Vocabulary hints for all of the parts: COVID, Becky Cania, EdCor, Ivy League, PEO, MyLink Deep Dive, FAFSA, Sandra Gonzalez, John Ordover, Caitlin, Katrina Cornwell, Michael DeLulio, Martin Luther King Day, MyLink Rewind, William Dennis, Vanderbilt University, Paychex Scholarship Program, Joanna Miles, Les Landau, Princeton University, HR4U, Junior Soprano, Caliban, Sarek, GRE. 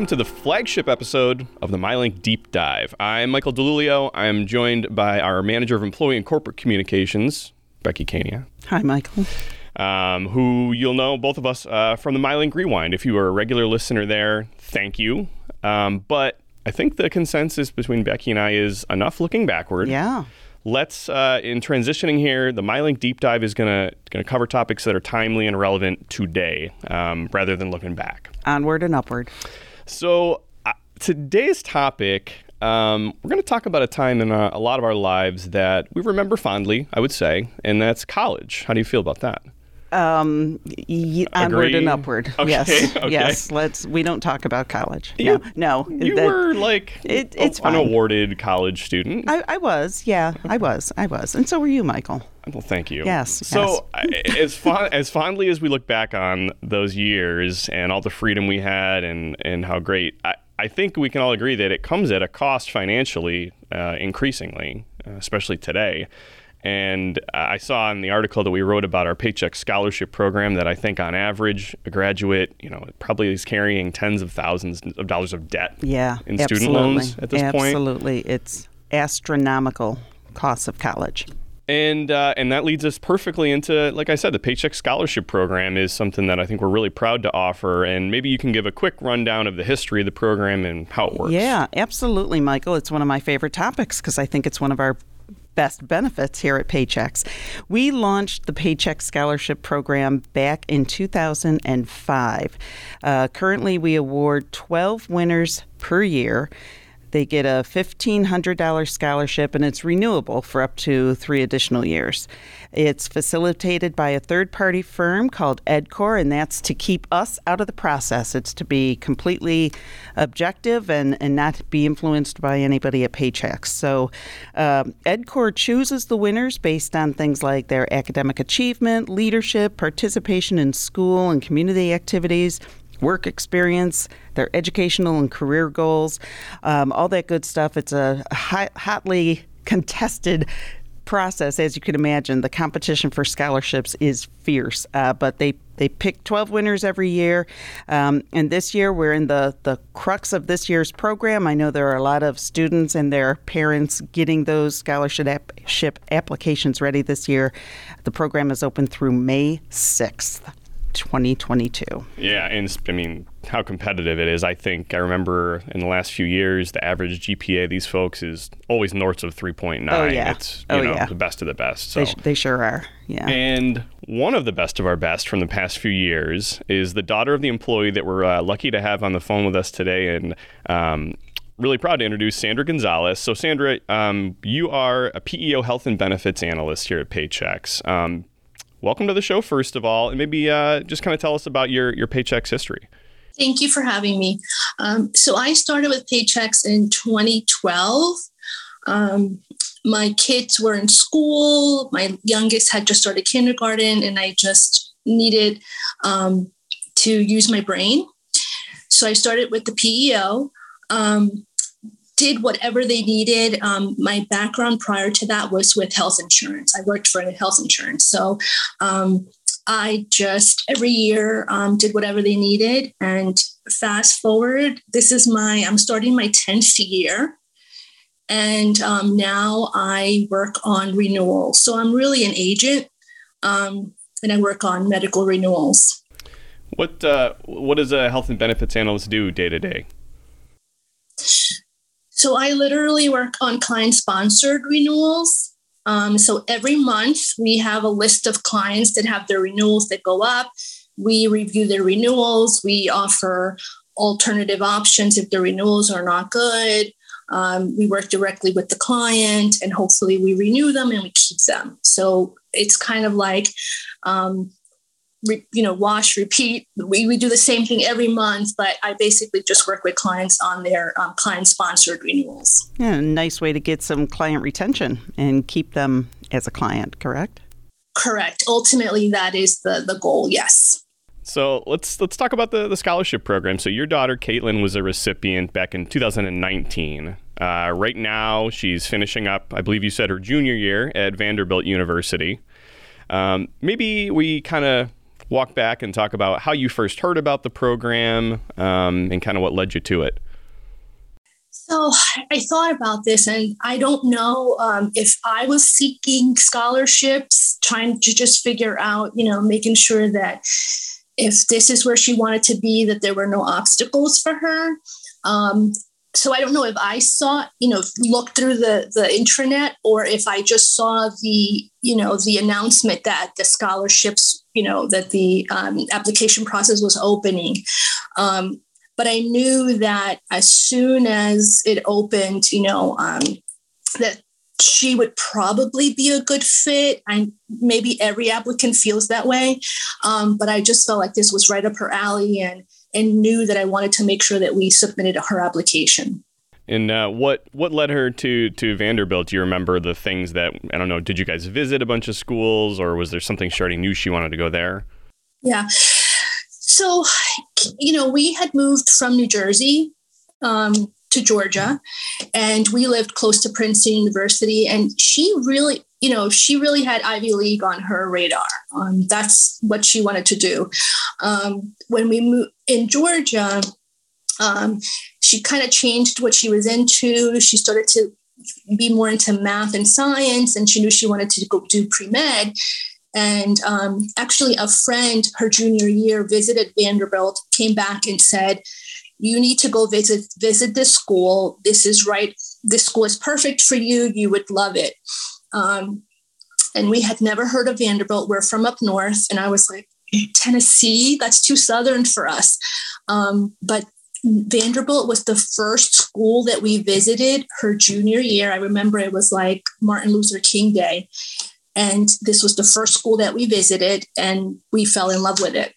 welcome to the flagship episode of the MyLink Deep Dive. I'm Michael DeLulio. I'm joined by our Manager of Employee and Corporate Communications, Becky Cania. Hi, Michael. Who you'll know, both of us, from the MyLink Rewind. If you are a regular listener there, thank you. But I think the consensus between Becky and I is enough looking backward. Yeah. Let's, in transitioning here, the MyLink Deep Dive is going to cover topics that are timely and relevant today, rather than looking back. Onward and upward. So today's topic, we're going to talk about a time in a lot of our lives that we remember fondly, I would say, and that's college. How do you feel about that? Onward and upward. Okay. Yes. Okay. Yes. We don't talk about college. No. You were like an awarded college student. I was. Yeah, okay. I was. And so were you, Michael. Well, thank you. Yes. So yes. As fondly as we look back on those years and all the freedom we had and how great, I think we can all agree that it comes at a cost financially, increasingly, especially today. And I saw in the article that we wrote about our Paychex Scholarship Program that I think on average, a graduate, probably is carrying tens of thousands of dollars of debt in student loans at this point. Absolutely. It's astronomical cost of college. And that leads us perfectly into, like I said, the Paychex Scholarship Program is something that I think we're really proud to offer. And maybe you can give a quick rundown of the history of the program and how it works. Yeah, absolutely, Michael. It's one of my favorite topics because I think it's one of our best benefits here at Paychex. We launched the Paychex Scholarship Program back in 2005. Currently, we award 12 winners per year. They get a $1,500 scholarship, and it's renewable for up to 3 additional years. It's facilitated by a third-party firm called EdCor, and that's to keep us out of the process. It's to be completely objective and not be influenced by anybody at Paychex. So EdCor chooses the winners based on things like their academic achievement, leadership, participation in school and community activities, work experience, their educational and career goals, all that good stuff. It's a hotly contested process, as you can imagine. The competition for scholarships is fierce, but they pick 12 winners every year. And this year, we're in the crux of this year's program. I know there are a lot of students and their parents getting those scholarship applications ready this year. The program is open through May 6th. 2022. Yeah, and I mean, how competitive it is. I think I remember in the last few years, the average GPA of these folks is always north of 3.9. Oh, yeah. It's the best of the best. So. They sure are, yeah. And one of the best of our best from the past few years is the daughter of the employee that we're lucky to have on the phone with us today, and really proud to introduce Sandra Gonzalez. So Sandra, you are a PEO Health and Benefits Analyst here at Paychex. Welcome to the show, first of all, and maybe just kind of tell us about your Paychex history. Thank you for having me. So I started with Paychex in 2012. My kids were in school. My youngest had just started kindergarten, and I just needed to use my brain. So I started with the PEO, did whatever they needed. My background prior to that was with health insurance. I worked for health insurance. So I just every year did whatever they needed. And fast forward, this is I'm starting my 10th year. And now I work on renewals. So I'm really an agent and I work on medical renewals. What does a health and benefits analyst do day to day? So I literally work on client-sponsored renewals. So every month we have a list of clients that have their renewals that go up. We review their renewals. We offer alternative options if the renewals are not good. We work directly with the client, and hopefully we renew them and we keep them. So it's kind of like, wash, repeat. We do the same thing every month, but I basically just work with clients on their client-sponsored renewals. Yeah, a nice way to get some client retention and keep them as a client, correct? Correct. Ultimately, that is the goal, yes. So let's talk about the scholarship program. So your daughter, Caitlin, was a recipient back in 2019. Right now, she's finishing up, I believe you said, her junior year at Vanderbilt University. Maybe we kind of walk back and talk about how you first heard about the program and kind of what led you to it. So I thought about this, and I don't know if I was seeking scholarships, trying to just figure out, you know, making sure that if this is where she wanted to be, that there were no obstacles for her. So I don't know if I saw, you know, looked through the intranet, or if I just saw the, you know, the announcement that the scholarships, you know, that the application process was opening. But I knew that as soon as it opened, you know, that she would probably be a good fit. And maybe every applicant feels that way. But I just felt like this was right up her alley, and knew that I wanted to make sure that we submitted her application. And what led her to Vanderbilt? Do you remember the things that, I don't know, did you guys visit a bunch of schools, or was there something she already knew she wanted to go there? Yeah. So, you know, we had moved from New Jersey to Georgia, and we lived close to Princeton University, and she really, you know, she really had Ivy League on her radar. That's what she wanted to do. When we moved in Georgia, she kind of changed what she was into. She started to be more into math and science, and she knew she wanted to go do pre-med. And actually a friend her junior year visited Vanderbilt, came back and said, you need to go visit this school. This is right. This school is perfect for you. You would love it. And we had never heard of Vanderbilt. We're from up north. And I was like, Tennessee, that's too southern for us. But Vanderbilt was the first school that we visited her junior year. I remember it was like Martin Luther King Day. And this was the first school that we visited, and we fell in love with it.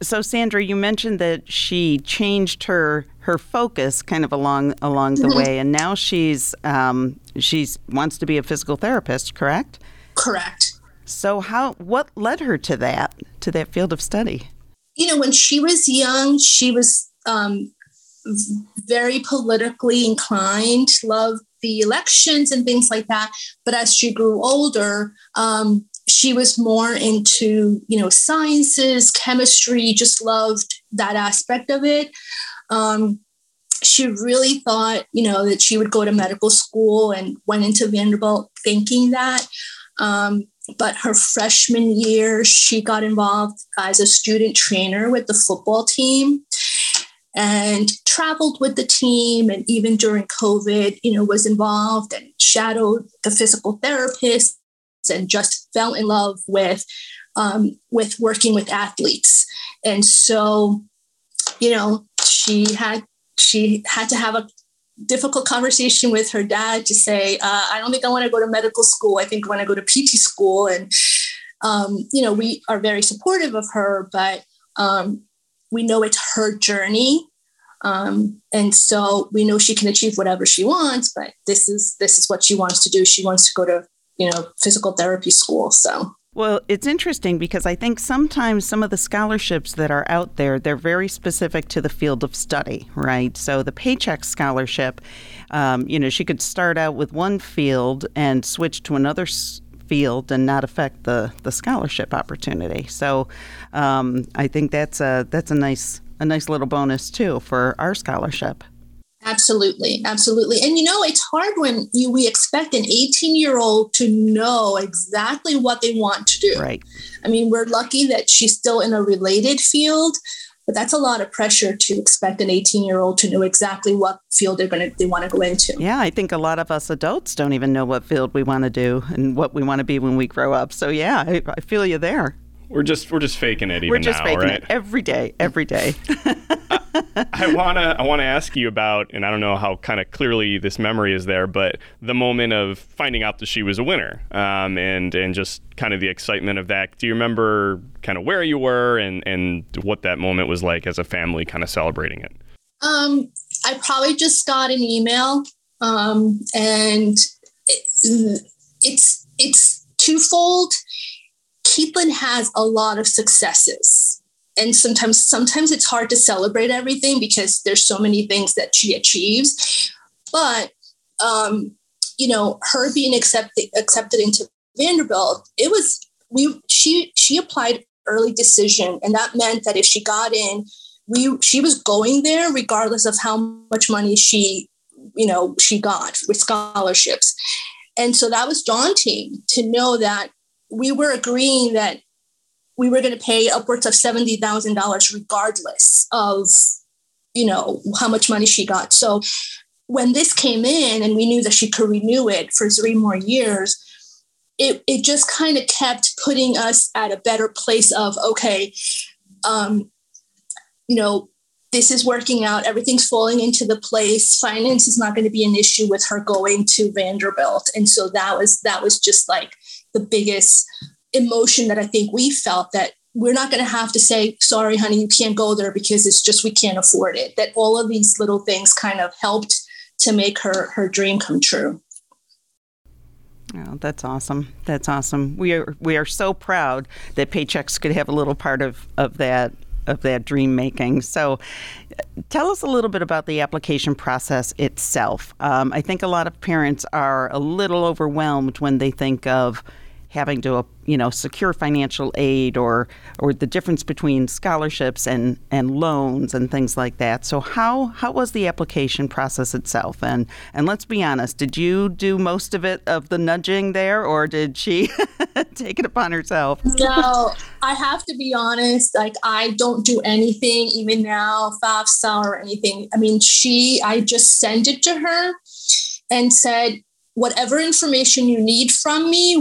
So, Sandra, you mentioned that she changed her focus kind of along the way, and now she's wants to be a physical therapist, correct? Correct. So, what led her to that field of study? You know, when she was young, she was very politically inclined, loved the elections and things like that. But as she grew older, she was more into, you know, sciences, chemistry, just loved that aspect of it. She really thought, you know, that she would go to medical school, and went into Vanderbilt thinking that. But her freshman year, she got involved as a student trainer with the football team, and traveled with the team, and even during COVID, you know, was involved and shadowed the physical therapists, and just fell in love with working with athletes. And so, you know, she had to have a difficult conversation with her dad to say, I don't think I want to go to medical school. I think I want to go to PT school. And, you know, we are very supportive of her, but we know it's her journey. And so we know she can achieve whatever she wants, but this is what she wants to do. She wants to go to, you know, physical therapy school. So, well, it's interesting because I think sometimes some of the scholarships that are out there, they're very specific to the field of study, right? So the Paychex Scholarship, you know, she could start out with one field and switch to another field and not affect the scholarship opportunity. So I think that's a nice little bonus too for our scholarship. Absolutely. Absolutely. And, you know, it's hard when we expect an 18-year-old to know exactly what they want to do. Right. I mean, we're lucky that she's still in a related field, but that's a lot of pressure to expect an 18-year-old to know exactly what field they want to go into. Yeah, I think a lot of us adults don't even know what field we want to do and what we want to be when we grow up. So, yeah, I feel you there. We're just faking it even now, right? We're just faking it every day. I wanna ask you about, and I don't know how kind of clearly this memory is there, but the moment of finding out that she was a winner, and just kind of the excitement of that. Do you remember kind of where you were and what that moment was like as a family, kind of celebrating it? I probably just got an email, and it's twofold. Caitlin has a lot of successes, and sometimes it's hard to celebrate everything because there's so many things that she achieves. But, you know, her being accepted into Vanderbilt, she applied early decision. And that meant that if she got in, she was going there regardless of how much money she got with scholarships. And so that was daunting to know that we were agreeing that we were going to pay upwards of $70,000 regardless of, how much money she got. So when this came in and we knew that she could renew it for 3 more years, it just kind of kept putting us at a better place of, okay, this is working out. Everything's falling into the place. Finance is not going to be an issue with her going to Vanderbilt. And so that was just like the biggest emotion that I think we felt, that we're not going to have to say, sorry, honey, you can't go there because it's just, we can't afford it. That all of these little things kind of helped to make her dream come true. Oh, that's awesome. That's awesome. We are so proud that Paychex could have a little part of that dream making. So tell us a little bit about the application process itself. I think a lot of parents are a little overwhelmed when they think of having to, secure financial aid or the difference between scholarships and loans and things like that. So how was the application process itself? And let's be honest, did you do most of it, of the nudging there, or did she take it upon herself? No, I have to be honest, I don't do anything, even now, FAFSA or anything. I just send it to her and said, whatever information you need from me, you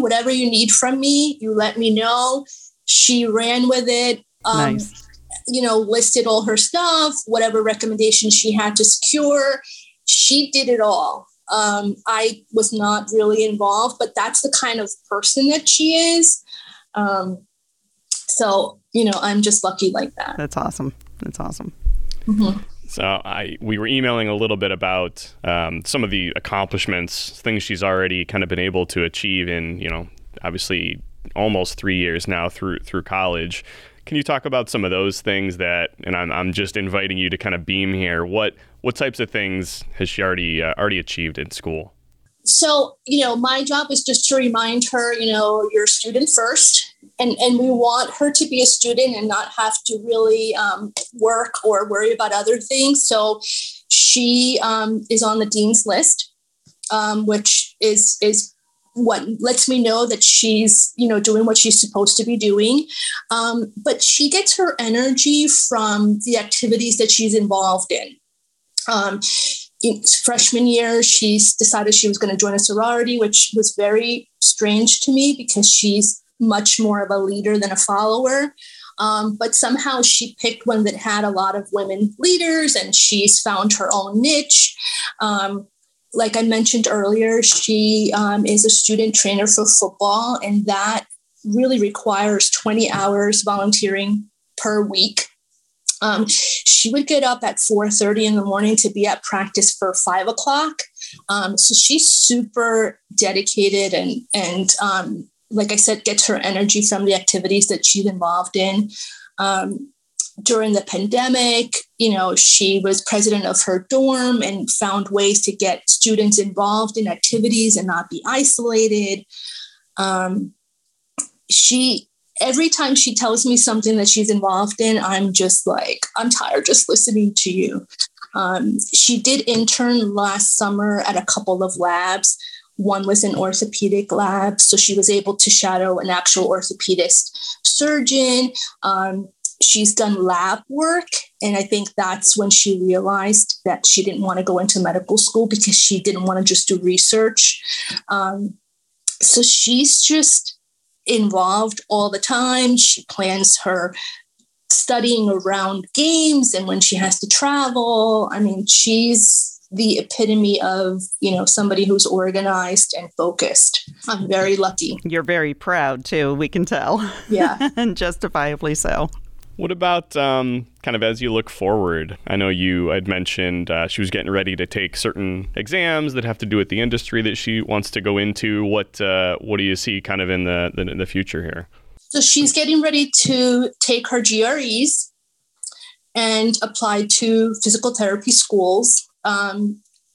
let me know. She ran with it, nice. Listed all her stuff, whatever recommendations she had to secure. She did it all. I was not really involved, but that's the kind of person that she is. I'm just lucky like that. That's awesome. That's awesome. Mm-hmm. So we were emailing a little bit about some of the accomplishments, things she's already kind of been able to achieve in, obviously almost 3 years now through college. Can you talk about some of those things that, and I'm just inviting you to kind of beam here, what types of things has she already achieved in school? So, my job is just to remind her, you're a student first. And we want her to be a student and not have to really work or worry about other things. So she is on the dean's list, which is what lets me know that she's, doing what she's supposed to be doing. But she gets her energy from the activities that she's involved in. In freshman year, she's decided she was going to join a sorority, which was very strange to me because she's much more of a leader than a follower. But somehow she picked one that had a lot of women leaders, and she's found her own niche. Like I mentioned earlier, she is a student trainer for football, and that really requires 20 hours volunteering per week. She would get up at 4:30 in the morning to be at practice for 5:00. So she's super dedicated and like I said, gets her energy from the activities that she's involved in. During the pandemic, she was president of her dorm and found ways to get students involved in activities and not be isolated. Every time she tells me something that she's involved in, I'm just like, I'm tired just listening to you. She did intern last summer at a couple of labs. One was an orthopedic lab, so she was able to shadow an actual orthopedist surgeon. She's done lab work, and I think that's when she realized that she didn't want to go into medical school because she didn't want to just do research. So she's just involved all the time. She plans her studying around games and when she has to travel. She's the epitome of, somebody who's organized and focused. I'm very lucky. You're very proud too, we can tell. Yeah. And justifiably so. What about kind of as you look forward? I know you had mentioned she was getting ready to take certain exams that have to do with the industry that she wants to go into. What do you see kind of in the future here? So she's getting ready to take her GREs and apply to physical therapy schools.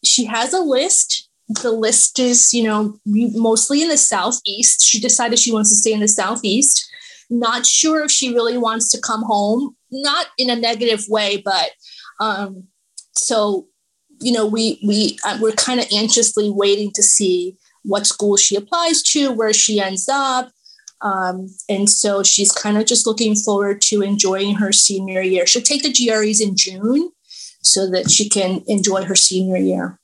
She has a list. The list is, mostly in the Southeast. She decided she wants to stay in the Southeast. not sure if she really wants to come home, not in a negative way, but so, you know, we're kind of anxiously waiting to see what school she applies to, where she ends up. And so she's kind of just looking forward to enjoying her senior year. She'll take the GREs in June so that she can enjoy her senior year.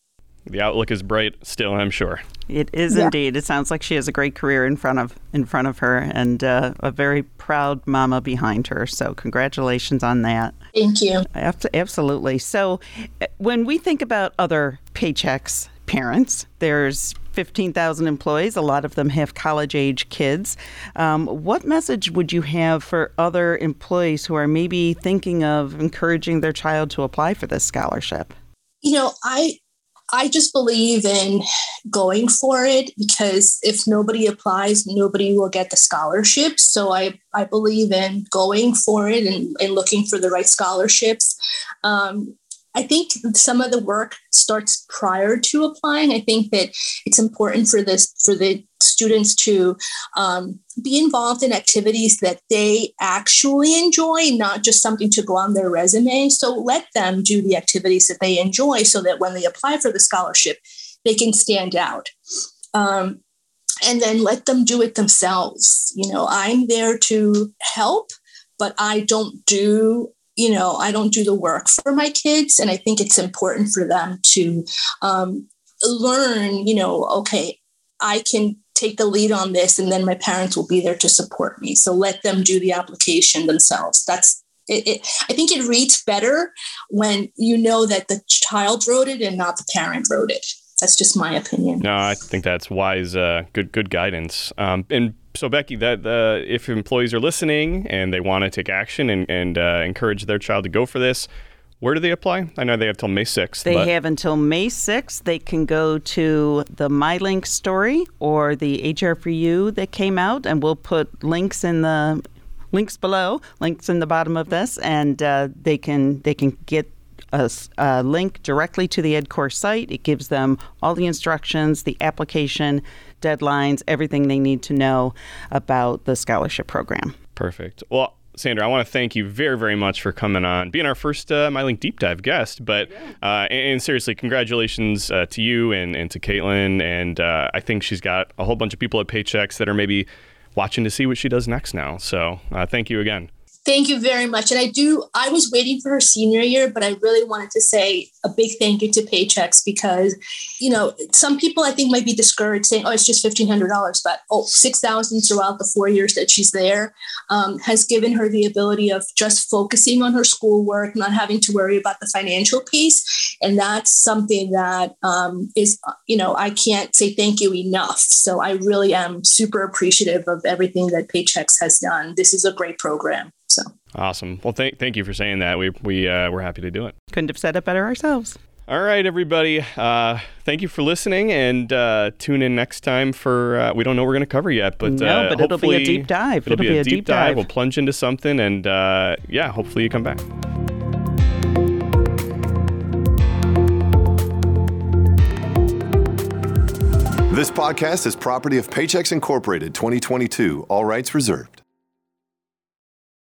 The outlook is bright still, I'm sure. It is indeed. It sounds like she has a great career in front of her, and a very proud mama behind her. So congratulations on that. Thank you. Absolutely. So when we think about other Paychex parents, there's 15,000 employees. A lot of them have college-age kids. What message would you have for other employees who are maybe thinking of encouraging their child to apply for this scholarship? You know, I just believe in going for it, because if nobody applies, nobody will get the scholarship. So I believe in going for it and looking for the right scholarships. I think some of the work starts prior to applying. I think that it's important for the students to be involved in activities that they actually enjoy, not just something to go on their resume. So let them do the activities that they enjoy so that when they apply for the scholarship, they can stand out. And then let them do it themselves. You know, I'm there to help, but I don't do the work for my kids. And I think it's important for them to learn, you know, okay, I can take the lead on this, and then my parents will be there to support me. So let them do the application themselves. That's it. I think it reads better when you know that the child wrote it and not the parent wrote it. That's just my opinion. No, I think that's wise, good guidance. And so, Becky, that if employees are listening and they want to take action and encourage their child to go for this, where do they apply? I know they have till May 6th. They have until May 6th. They can go to the MyLink story or the HR4U that came out, and we'll put links in the bottom of this, and they can get a link directly to the EdCor site. It gives them all the instructions, the application, deadlines, everything they need to know about the scholarship program. Perfect. Well, Sandra, I want to thank you very, very much for coming on, being our first MyLink Deep Dive guest. But and seriously, congratulations to you and to Caitlin. And I think she's got a whole bunch of people at Paychex that are maybe watching to see what she does next now. So thank you again. Thank you very much. And I was waiting for her senior year, but I really wanted to say a big thank you to Paychex, because, you know, some people I think might be discouraged saying, oh, it's just $1,500, but $6,000 throughout the 4 years that she's there has given her the ability of just focusing on her schoolwork, not having to worry about the financial piece. And that's something that is, you know, I can't say thank you enough. So I really am super appreciative of everything that Paychex has done. This is a great program. So awesome. Well, thank you for saying that. We're happy to do it. Couldn't have said it better ourselves. All right, everybody. Thank you for listening, and tune in next time for we don't know what we're going to cover yet, but but it'll be a deep dive. It'll be a deep dive. We'll plunge into something, and hopefully you come back. This podcast is property of Paychex Incorporated 2022. All rights reserved.